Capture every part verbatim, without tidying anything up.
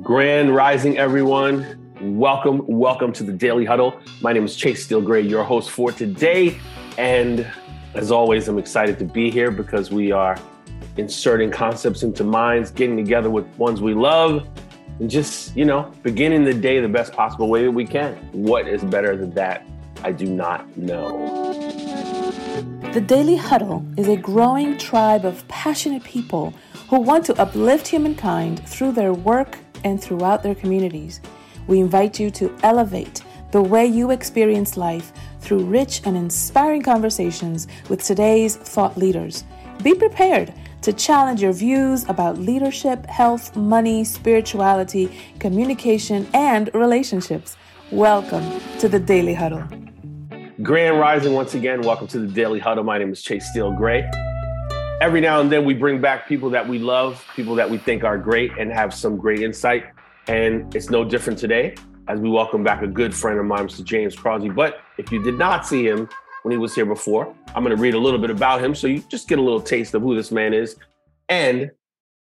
Grand Rising, everyone. Welcome, welcome to the Daily Huddle. My name is Chase Steele Gray, your host for today. And as always, I'm excited to be here because we are inserting concepts into minds, getting together with ones we love, and just, you know, beginning the day the best possible way that we can. What is better than that? I do not know. The Daily Huddle is a growing tribe of passionate people who want to uplift humankind through their work and throughout their communities. We invite you to elevate the way you experience life through rich and inspiring conversations with today's thought leaders. Be prepared to challenge your views about leadership, health, money, spirituality, communication, and relationships. Welcome to the Daily Huddle. Grand Rising once again. Welcome to the Daily Huddle. My name is Chase Steele Gray. Every now and then we bring back people that we love, people that we think are great and have some great insight. And it's no different today as we welcome back a good friend of mine, Mister James Crosby. But if you did not see him when he was here before, I'm going to read a little bit about him so you just get a little taste of who this man is. And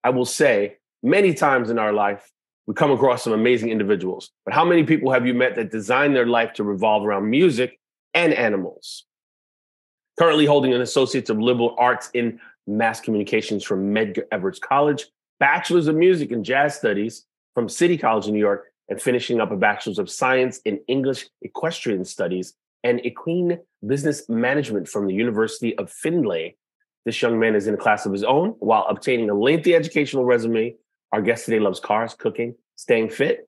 I will say, many times in our life, we come across some amazing individuals. But how many people have you met that designed their life to revolve around music and animals? Currently holding an Associates of Liberal Arts in Mass Communications from Medgar Evers College, Bachelor's of Music and Jazz Studies from City College in New York, and finishing up a Bachelor's of Science in English Equestrian Studies and Equine Business Management from the University of Findlay. This young man is in a class of his own while obtaining a lengthy educational resume. Our guest today loves cars, cooking, staying fit,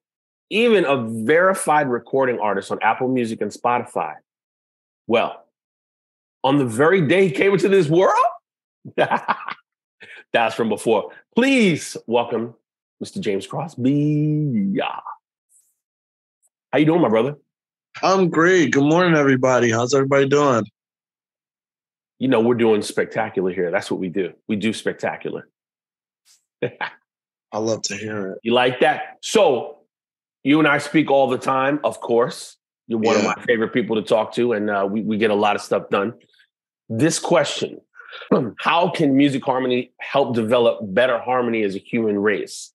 even a verified recording artist on Apple Music and Spotify. Well, on the very day he came into this world, that's from before. Please welcome Mister James Crosby. Yeah. How you doing, my brother? I'm great. Good morning, everybody. How's everybody doing? You know, we're doing spectacular here. That's what we do. We do spectacular. I love to hear it. You like that? So you and I speak all the time, of course. You're one yeah. of my favorite people to talk to, and uh, we, we get a lot of stuff done. This question, how can music harmony help develop better harmony as a human race?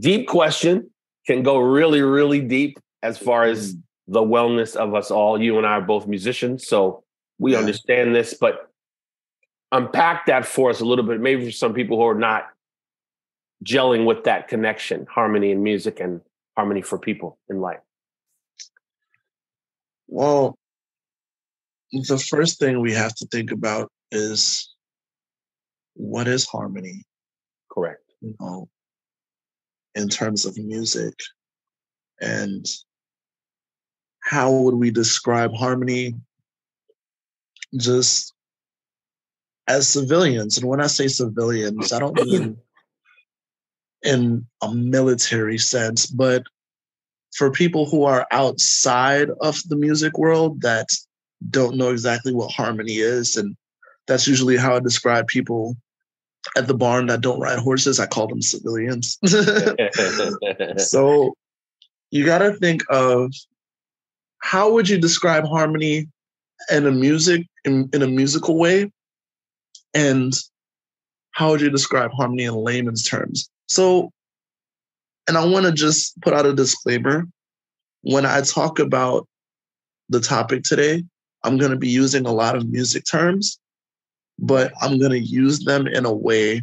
Deep question, can go really, really deep as far as the wellness of us all. You and I are both musicians, so we yeah. understand this, but unpack that for us a little bit, maybe for some people who are not gelling with that connection, harmony in music and harmony for people in life. Well, the first thing we have to think about is what is harmony? Correct. You know, in terms of music. And how would we describe harmony just as civilians? And when I say civilians, I don't mean in a military sense, but for people who are outside of the music world that don't know exactly what harmony is. And that's usually how I describe people at the barn that don't ride horses. I call them civilians. So you got to think of how would you describe harmony in a music, in, in a musical way? And how would you describe harmony in layman's terms? So, and I want to just put out a disclaimer. When I talk about the topic today, I'm going to be using a lot of music terms, but I'm going to use them in a way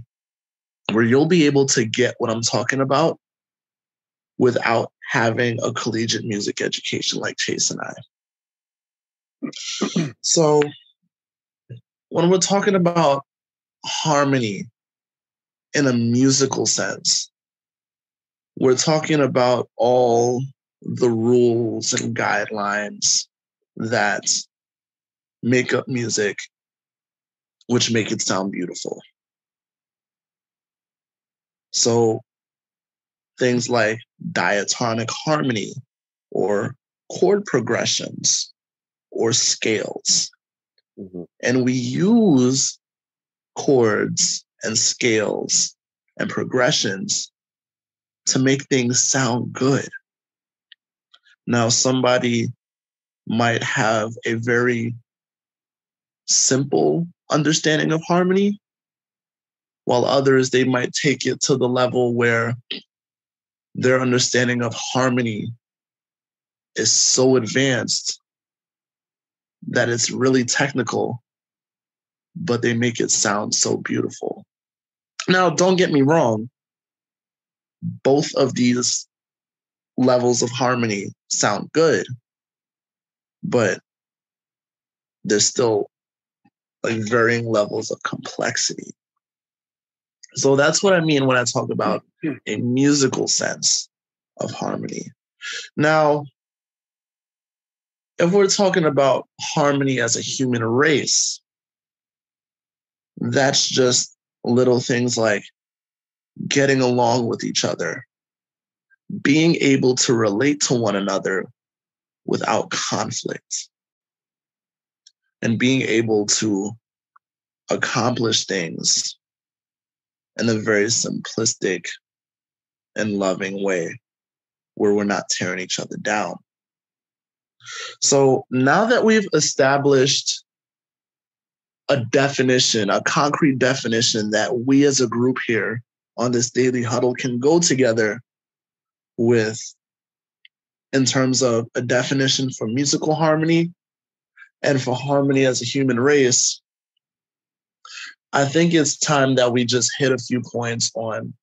where you'll be able to get what I'm talking about without having a collegiate music education like Chase and I. So when we're talking about harmony in a musical sense, we're talking about all the rules and guidelines that make up music, which make it sound beautiful. So things like diatonic harmony or chord progressions or scales. Mm-hmm. And we use chords and scales and progressions to make things sound good. Now, somebody might have a very simple understanding of harmony, while others, they might take it to the level where their understanding of harmony is so advanced that it's really technical, but they make it sound so beautiful. Now, don't get me wrong. Both of these levels of harmony sound good, but there's still like varying levels of complexity. So that's what I mean when I talk about a musical sense of harmony. Now, if we're talking about harmony as a human race, that's just little things like getting along with each other, being able to relate to one another without conflict, and being able to accomplish things in a very simplistic and loving way where we're not tearing each other down. So now that we've established a definition, a concrete definition that we as a group here on this daily huddle can go together with in terms of a definition for musical harmony and for harmony as a human race, I think it's time that we just hit a few points on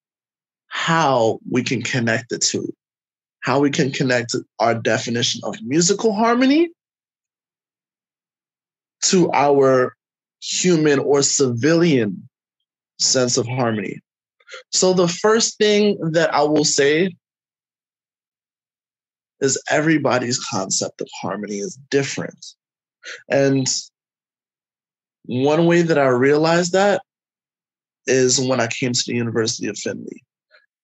how we can connect the two, how we can connect our definition of musical harmony to our human or civilian sense of harmony. So the first thing that I will say is everybody's concept of harmony is different. And one way that I realized that is when I came to the University of Findlay.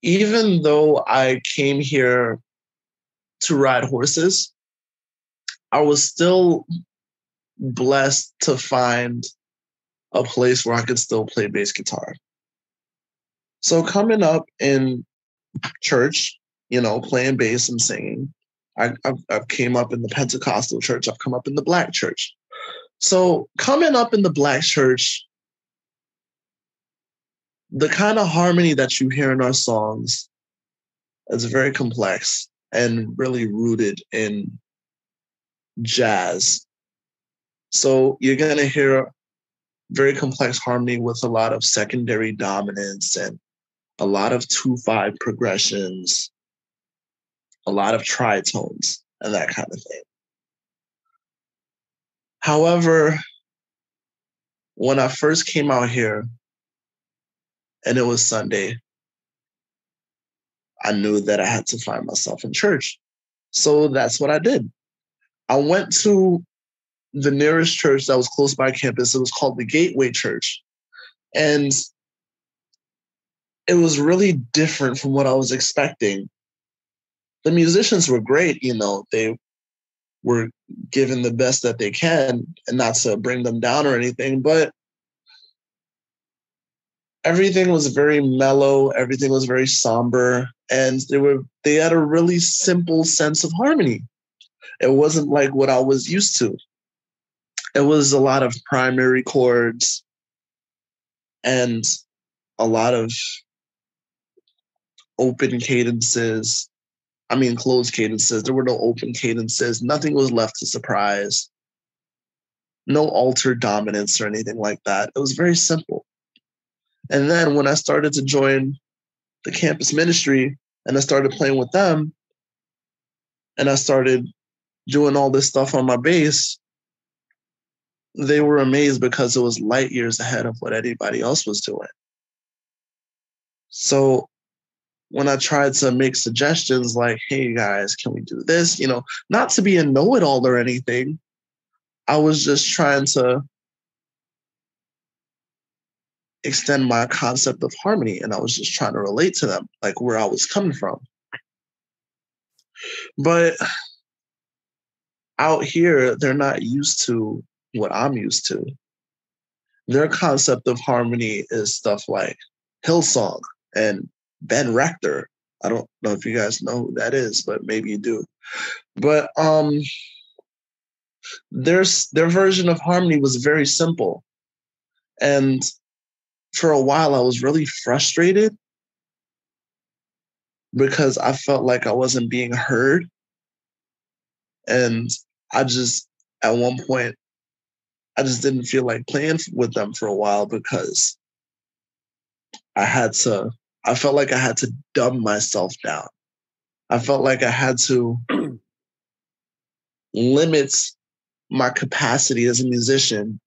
Even though I came here to ride horses, I was still blessed to find a place where I could still play bass guitar. So coming up in church, you know, playing bass and singing, I, I, I came up in the Pentecostal church. I've come up in the Black church. So coming up in the Black church, the kind of harmony that you hear in our songs is very complex and really rooted in jazz. So you're going to hear very complex harmony with a lot of secondary dominance and a lot of two five progressions, a lot of tritones and that kind of thing. However, when I first came out here and it was Sunday, I knew that I had to find myself in church. So that's what I did. I went to the nearest church that was close by campus. It was called the Gateway Church. And it was really different from what I was expecting. The musicians were great, you know, they were given the best that they can, and not to bring them down or anything, but everything was very mellow. Everything was very somber. And they were, they had a really simple sense of harmony. It wasn't like what I was used to. It was a lot of primary chords and a lot of open cadences. I mean, closed cadences. There were no open cadences. Nothing was left to surprise. No altered dominance or anything like that. It was very simple. And then when I started to join the campus ministry and I started playing with them and I started doing all this stuff on my bass, they were amazed because it was light years ahead of what anybody else was doing. So when I tried to make suggestions like, hey guys, can we do this? You know, not to be a know-it-all or anything. I was just trying to extend my concept of harmony, and I was just trying to relate to them, like where I was coming from. But out here, they're not used to what I'm used to. Their concept of harmony is stuff like Hillsong and Ben Rector. I don't know if you guys know who that is, but maybe you do. But um, their, their version of harmony was very simple. And for a while, I was really frustrated because I felt like I wasn't being heard. And I just, at one point, I just didn't feel like playing with them for a while because I had to, I felt like I had to dumb myself down. I felt like I had to limit my capacity as a musician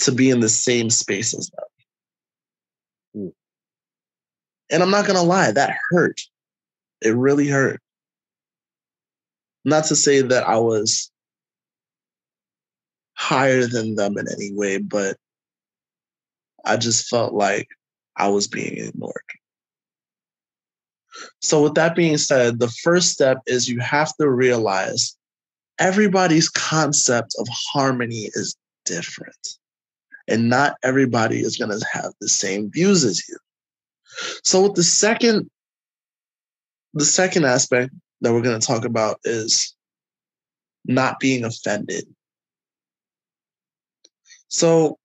to be in the same space as them. And I'm not going to lie, that hurt. It really hurt. Not to say that I was higher than them in any way, but I just felt like I was being ignored. So with that being said, the first step is you have to realize everybody's concept of harmony is different, and not everybody is going to have the same views as you. So with the second, the second aspect that we're going to talk about is not being offended. So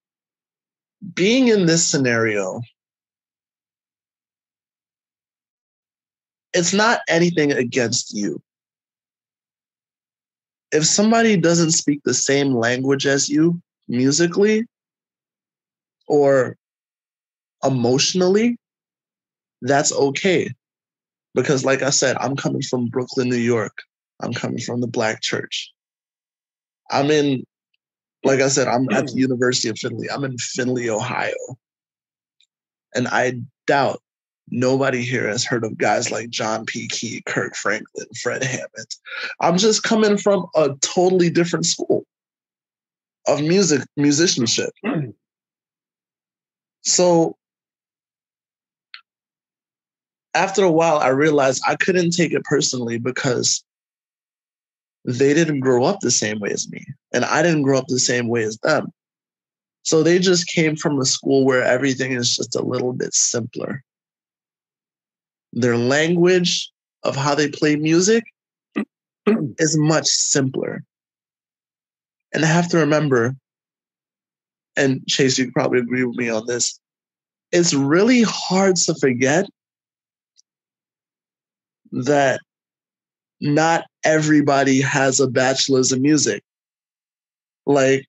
being in this scenario, it's not anything against you. If somebody doesn't speak the same language as you musically or emotionally, that's okay. Because like I said, I'm coming from Brooklyn, New York. I'm coming from the Black church. I'm in, like I said, I'm at the University of Findlay. I'm in Findlay, Ohio. And I doubt nobody here has heard of guys like John P. Kee, Kirk Franklin, Fred Hammond. I'm just coming from a totally different school of music, musicianship. So after a while, I realized I couldn't take it personally because they didn't grow up the same way as me, and I didn't grow up the same way as them. So they just came from a school where everything is just a little bit simpler. Their language of how they play music is much simpler. And I have to remember, and Chase, you probably agree with me on this, it's really hard to forget that not everybody has a bachelor's in music. Like,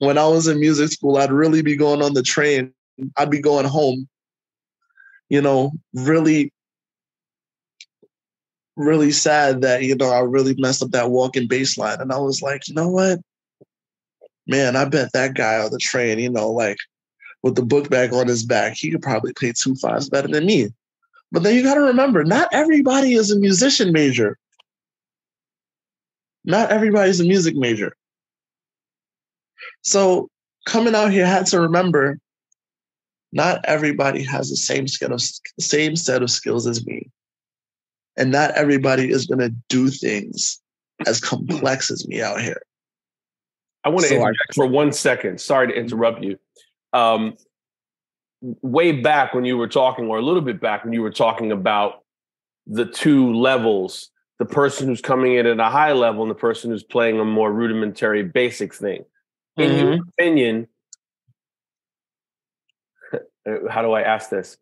when I was in music school, I'd really be going on the train. I'd be going home, you know, really, really sad that, you know, I really messed up that walking bass line. And I was like, you know what? Man, I bet that guy on the train, you know, like with the book bag on his back, he could probably play two fives better than me. But then you got to remember, not everybody is a musician major. Not everybody's a music major. So coming out here, I had to remember, not everybody has the same set of, same set of skills as me. And not everybody is going to do things as complex as me out here. I want to so interject I- for one second. Sorry to interrupt you. Um, way back when you were talking, or a little bit back when you were talking about the two levels, the person who's coming in at a high level and the person who's playing a more rudimentary basic thing. In mm-hmm. your opinion, how do I ask this?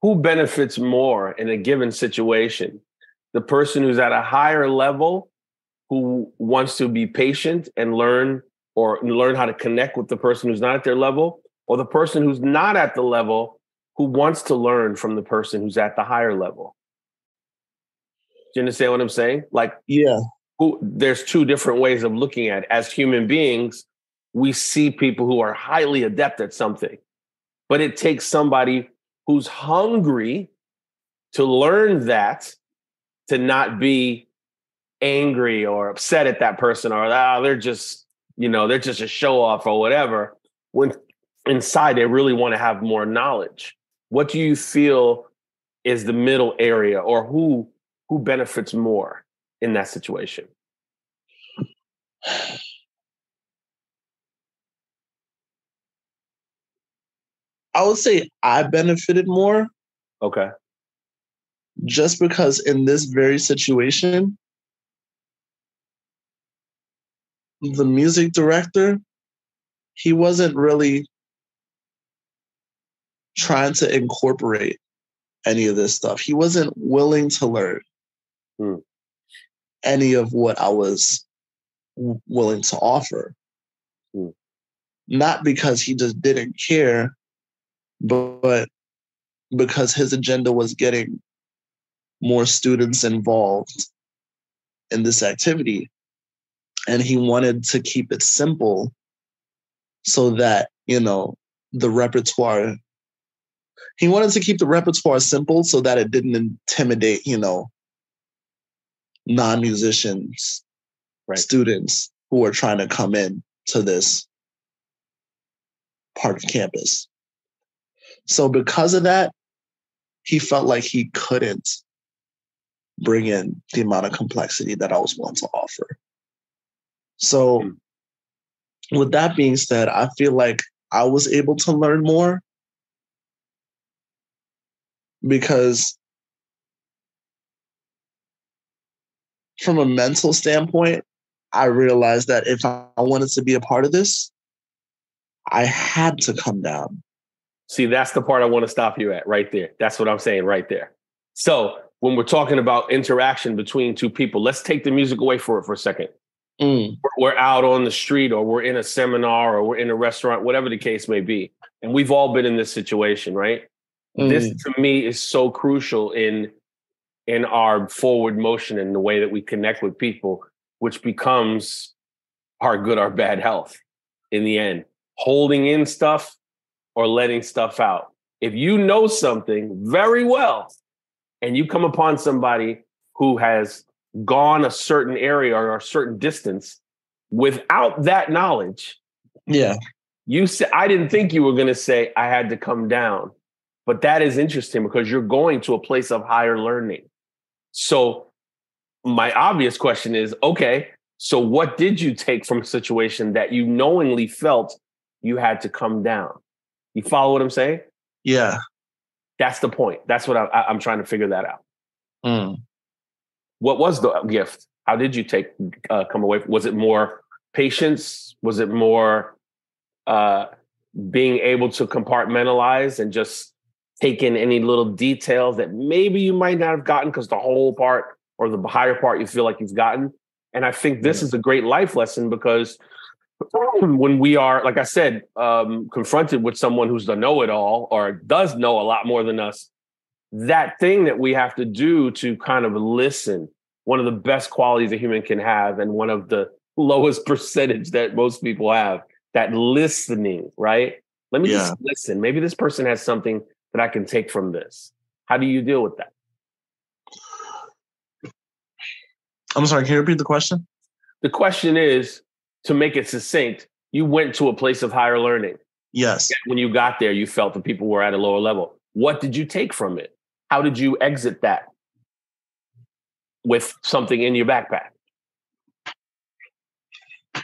Who benefits more in a given situation? The person who's at a higher level, who wants to be patient and learn or learn how to connect with the person who's not at their level, or the person who's not at the level, who wants to learn from the person who's at the higher level? Do you understand what I'm saying? Like, yeah, who, there's two different ways of looking at it. As human beings, we see people who are highly adept at something. But it takes somebody who's hungry to learn that, to not be angry or upset at that person, or oh, they're just, you know, they're just a show off or whatever, when inside they really want to have more knowledge. What do you feel is the middle area, or who who benefits more in that situation? I would say I benefited more. Okay. Just because in this very situation, the music director, he wasn't really trying to incorporate any of this stuff. He wasn't willing to learn mm. any of what I was w- willing to offer. Mm. Not because he just didn't care, but, but because his agenda was getting more students involved in this activity. And he wanted to keep it simple so that, you know, the repertoire, he wanted to keep the repertoire simple so that it didn't intimidate, you know, non-musicians, right. students who are trying to come in to this part of campus. So because of that, he felt like he couldn't bring in the amount of complexity that I was willing to offer. So with that being said, I feel like I was able to learn more because from a mental standpoint, I realized that if I wanted to be a part of this, I had to come down. See, that's the part I want to stop you at right there. That's what I'm saying right there. So when we're talking about interaction between two people, let's take the music away for it for a second. Mm. We're out on the street or we're in a seminar or we're in a restaurant, whatever the case may be. And we've all been in this situation, right? Mm. This to me is so crucial in, in our forward motion and the way that we connect with people, which becomes our good or bad health in the end. Holding in stuff or letting stuff out. If you know something very well and you come upon somebody who has gone a certain area or a certain distance without that knowledge. Yeah. You say, I didn't think you were going to say I had to come down, but that is interesting because you're going to a place of higher learning. So my obvious question is, okay, so what did you take from a situation that you knowingly felt you had to come down? You follow what I'm saying? Yeah. That's the point. That's what I, I, I'm trying to figure that out. Mm. What was the gift? How did you take uh, come away? Was it more patience? Was it more uh, being able to compartmentalize and just take in any little details that maybe you might not have gotten because the whole part or the higher part you feel like you've gotten? And I think this yeah. is a great life lesson because when we are, like I said, um, confronted with someone who's the know-it-all or does know a lot more than us, that thing that we have to do to kind of listen, one of the best qualities a human can have and one of the lowest percentage that most people have, that listening, right? Let me yeah. just listen. Maybe this person has something that I can take from this. How do you deal with that? I'm sorry, can you repeat the question? The question is, to make it succinct, you went to a place of higher learning. Yes. When you got there, you felt that people were at a lower level. What did you take from it? How did you exit that with something in your backpack?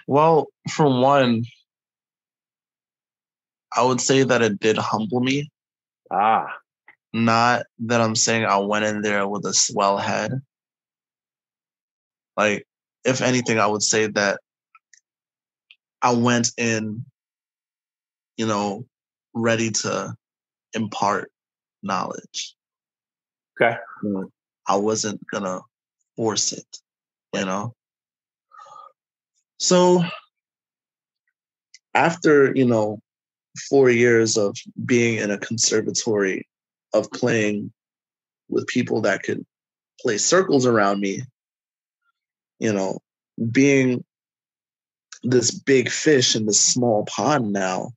Well, for one, I would say that it did humble me. Ah. Not that I'm saying I went in there with a swell head. Like, if anything, I would say that I went in, you know, ready to impart knowledge. Okay. I wasn't gonna force it, you know? So after, you know, four years of being in a conservatory, of playing with people that could play circles around me, you know, being this big fish in this small pond now,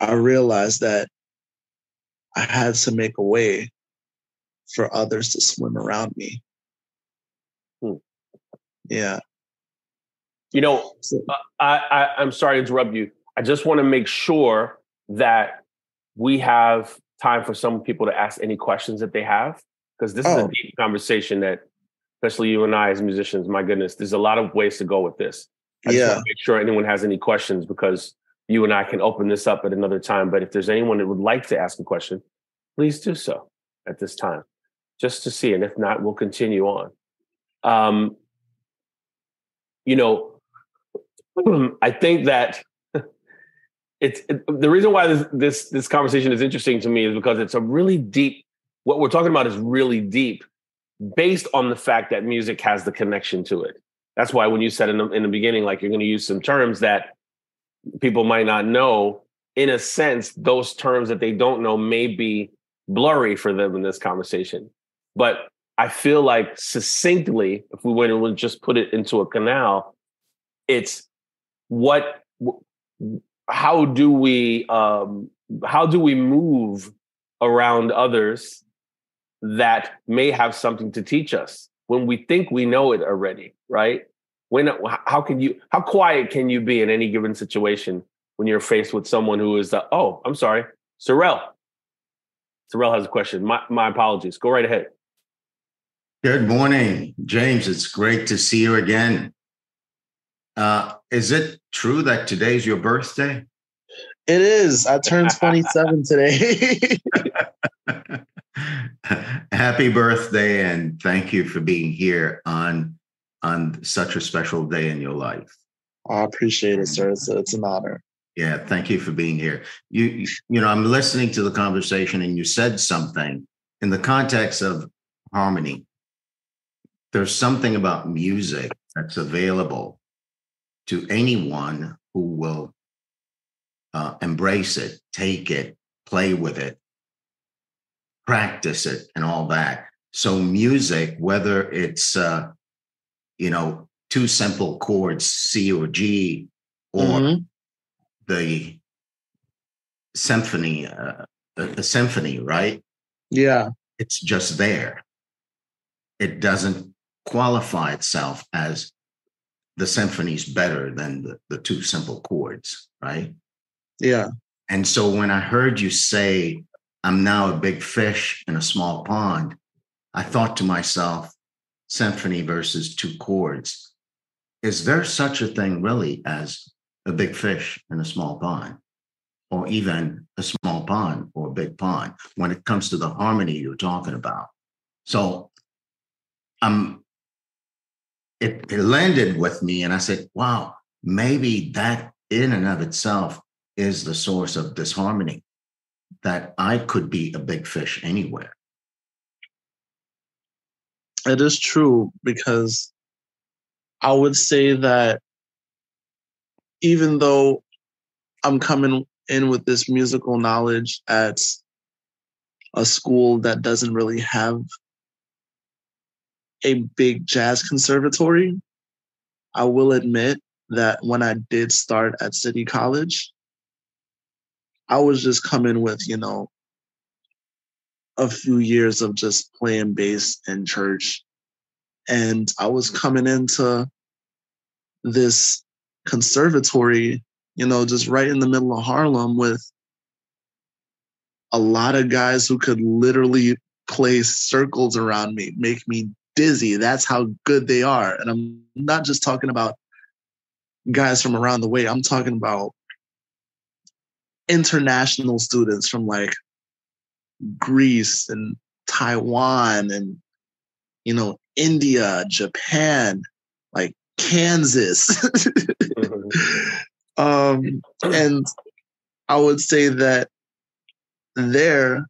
I realized that I had to make a way for others to swim around me. Hmm. Yeah. You know, I, I, I'm sorry to interrupt you. I just want to make sure that we have time for some people to ask any questions that they have, because this oh. is a deep conversation that, especially you and I as musicians, my goodness, there's a lot of ways to go with this. I yeah. just want to make sure anyone has any questions, because you and I can open this up at another time. But if there's anyone that would like to ask a question, please do so at this time, just to see. And if not, we'll continue on. Um, you know, I think that it's it, the reason why this, this this conversation is interesting to me is because it's a really deep what we're talking about is really deep based on the fact that music has the connection to it. That's why when you said in the, in the beginning, like, you're going to use some terms that people might not know, in a sense, those terms that they don't know may be blurry for them in this conversation. But I feel like succinctly, if we went and would just put it into a canal, it's what, how do we, um, how do we move around others that may have something to teach us when we think we know it already, right? When, how can you, how quiet can you be in any given situation when you're faced with someone who is, the, oh, I'm sorry, Sorrel. Sorrel has a question. My, my apologies. Go right ahead. Good morning, James. It's great to see you again. Uh, is it true that today's your birthday? It is. I turned twenty-seven today. Happy birthday, and thank you for being here on, on such a special day in your life. I appreciate it, sir. It's, it's an honor. Yeah, thank you for being here. You, you know, I'm listening to the conversation, and you said something in the context of harmony. There's something about music that's available to anyone who will uh, embrace it, take it, play with it, practice it, and all that. So music, whether it's, uh, you know, two simple chords, C or G, or mm-hmm. the symphony, uh, the, the symphony, right? Yeah. It's just there. It doesn't qualify itself as the symphony's better than the, the two simple chords, right? Yeah. And so when I heard you say, I'm now a big fish in a small pond, I thought to myself, symphony versus two chords. Is there such a thing really as a big fish in a small pond, or even a small pond or a big pond when it comes to the harmony you're talking about? So Um, it, it landed with me, and I said, wow, maybe that in and of itself is the source of disharmony, that I could be a big fish anywhere. It is true, because I would say that even though I'm coming in with this musical knowledge at a school that doesn't really have a big jazz conservatory, I will admit that when I did start at City College, I was just coming with, you know, a few years of just playing bass in church. And I was coming into this conservatory, you know, just right in the middle of Harlem with a lot of guys who could literally play circles around me, make me dizzy. That's how good they are. And I'm not just talking about guys from around the way. I'm talking about international students from like Greece and Taiwan and, you know, India, Japan, like Kansas. um, and I would say that there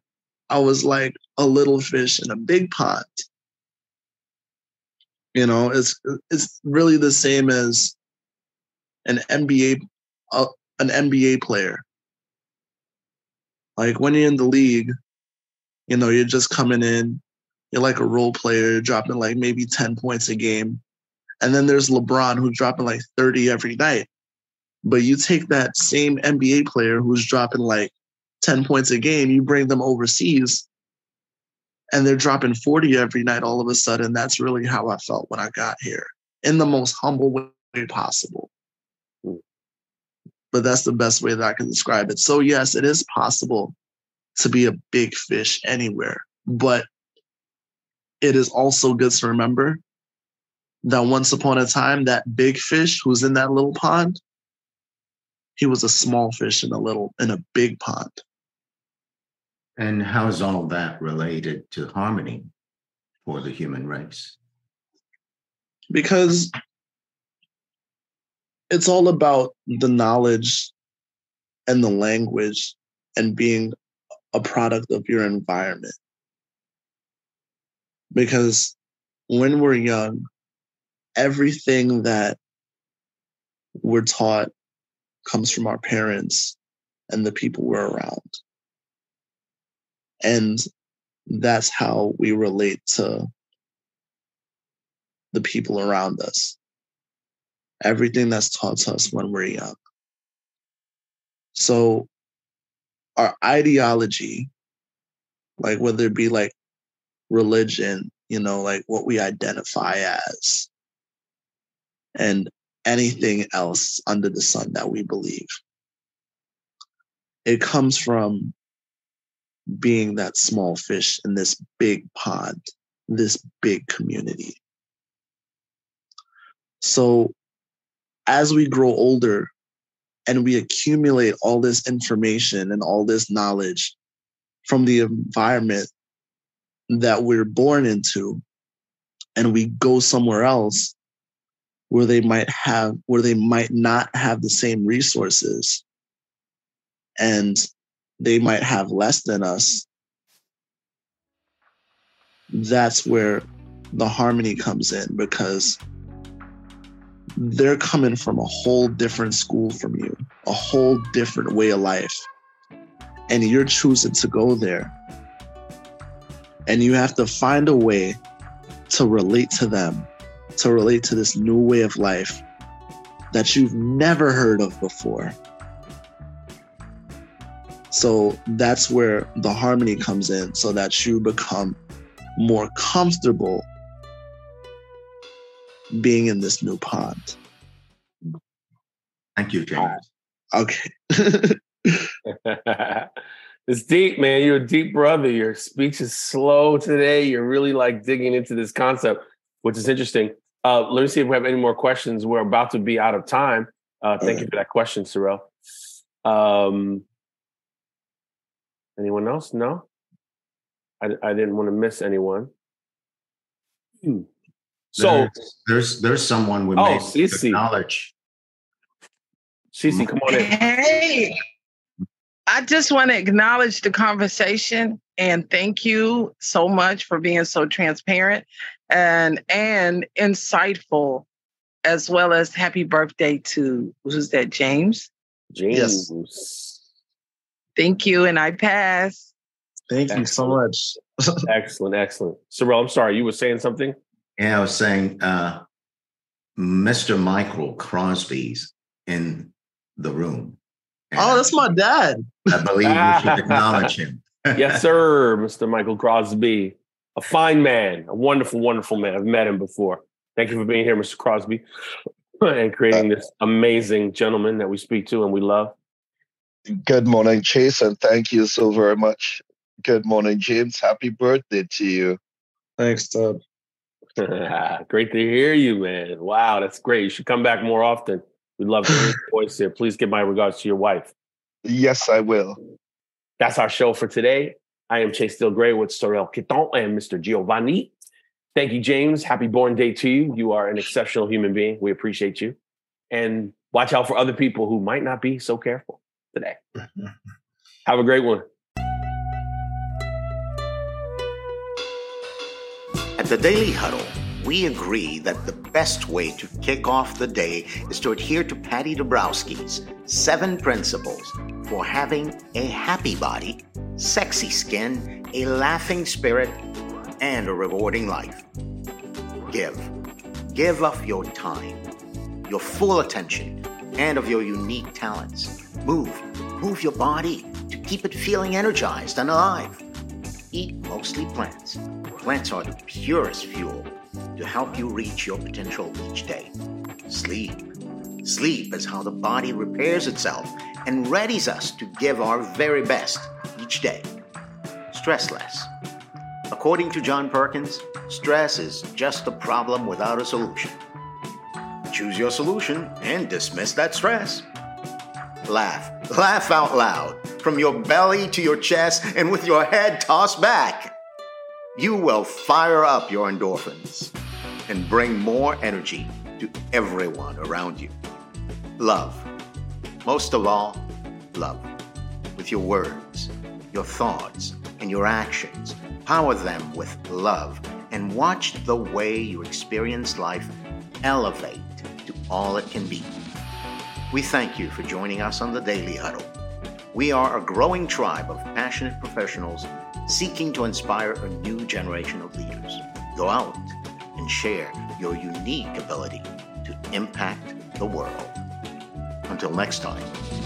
I was like a little fish in a big pond. You know, it's it's really the same as an N B A uh, an N B A player. Like when you're in the league, you know, you're just coming in. You're like a role player, dropping like maybe ten points a game, and then there's LeBron who's dropping like thirty every night. But you take that same N B A player who's dropping like ten points a game, you bring them overseas, and they're dropping forty every night all of a sudden. That's really how I felt when I got here, in the most humble way possible. But that's the best way that I can describe it. So yes, it is possible to be a big fish anywhere. But it is also good to remember that once upon a time, that big fish who's in that little pond, he was a small fish in a little, in a big pond. And how's all that related to harmony for the human race? Because it's all about the knowledge and the language and being a product of your environment. because when we're young, everything that we're taught comes from our parents and the people we're around. And that's how we relate to the people around us. Everything that's taught to us when we're young. So our ideology, like whether it be like religion, you know, like what we identify as, and anything else under the sun that we believe, it comes from being that small fish in this big pond, this big community. So as we grow older and we accumulate all this information and all this knowledge from the environment that we're born into, and we go somewhere else where they might have, where they might not have the same resources, and they might have less than us, that's where the harmony comes in, because they're coming from a whole different school from you, a whole different way of life. And you're choosing to go there. And you have to find a way to relate to them, to relate to this new way of life that you've never heard of before. So that's where the harmony comes in, so that you become more comfortable being in this new pond. Thank you, James. Okay. It's deep, man. You're a deep brother. Your speech is slow today. You're really like digging into this concept, which is interesting. Uh, let me see if we have any more questions. We're about to be out of time. Uh, thank you for that question, Sorrel. Um, anyone else? No? I, I didn't want to miss anyone. Hmm. So there's there's someone we oh, may Cece. acknowledge. Cece, come on in. Hey, I just want to acknowledge the conversation and thank you so much for being so transparent and and insightful, as well as happy birthday to, who's that, James? James. Yes. Thank you, and I pass. Thank excellent. you so much. Excellent, excellent. Sorrel, I'm sorry, you were saying something? Yeah, I was saying uh, Mister Michael Crosby's in the room. And oh, that's my dad. I believe we should acknowledge him. Yes, sir, Mister Michael Crosby. A fine man, a wonderful, wonderful man. I've met him before. Thank you for being here, Mister Crosby, and creating this amazing gentleman that we speak to and we love. Good morning, Chase, and thank you so very much. Good morning, James. Happy birthday to you. Thanks, Todd. Great to hear you, man. Wow, that's great. You should come back more often. We'd love to hear your voice here. Please give my regards to your wife. Yes, I will. That's our show for today. I am Chase Steele Gray with Sorrel Kitton and Mister Giovanni. Thank you, James. Happy born day to you. You are an exceptional human being. We appreciate you. And watch out for other people who might not be so careful today. Have a great one. At the Daily Huddle, we agree that the best way to kick off the day is to adhere to Patty Dabrowski's seven principles for having a happy body, sexy skin, a laughing spirit, and a rewarding life. Give. Give of your time, your full attention, and of your unique talents. Move. Move your body to keep it feeling energized and alive. Eat mostly plants. Plants are the purest fuel to help you reach your potential each day. Sleep. Sleep is how the body repairs itself and readies us to give our very best each day. Stress less. According to John Perkins, stress is just a problem without a solution. Choose your solution and dismiss that stress. Laugh. Laugh out loud, from your belly to your chest and with your head tossed back. You will fire up your endorphins and bring more energy to everyone around you. Love. Most of all, love. With your words, your thoughts, and your actions, power them with love and watch the way you experience life elevate to all it can be. We thank you for joining us on the Daily Huddle. We are a growing tribe of passionate professionals seeking to inspire a new generation of leaders. Go out and share your unique ability to impact the world. Until next time.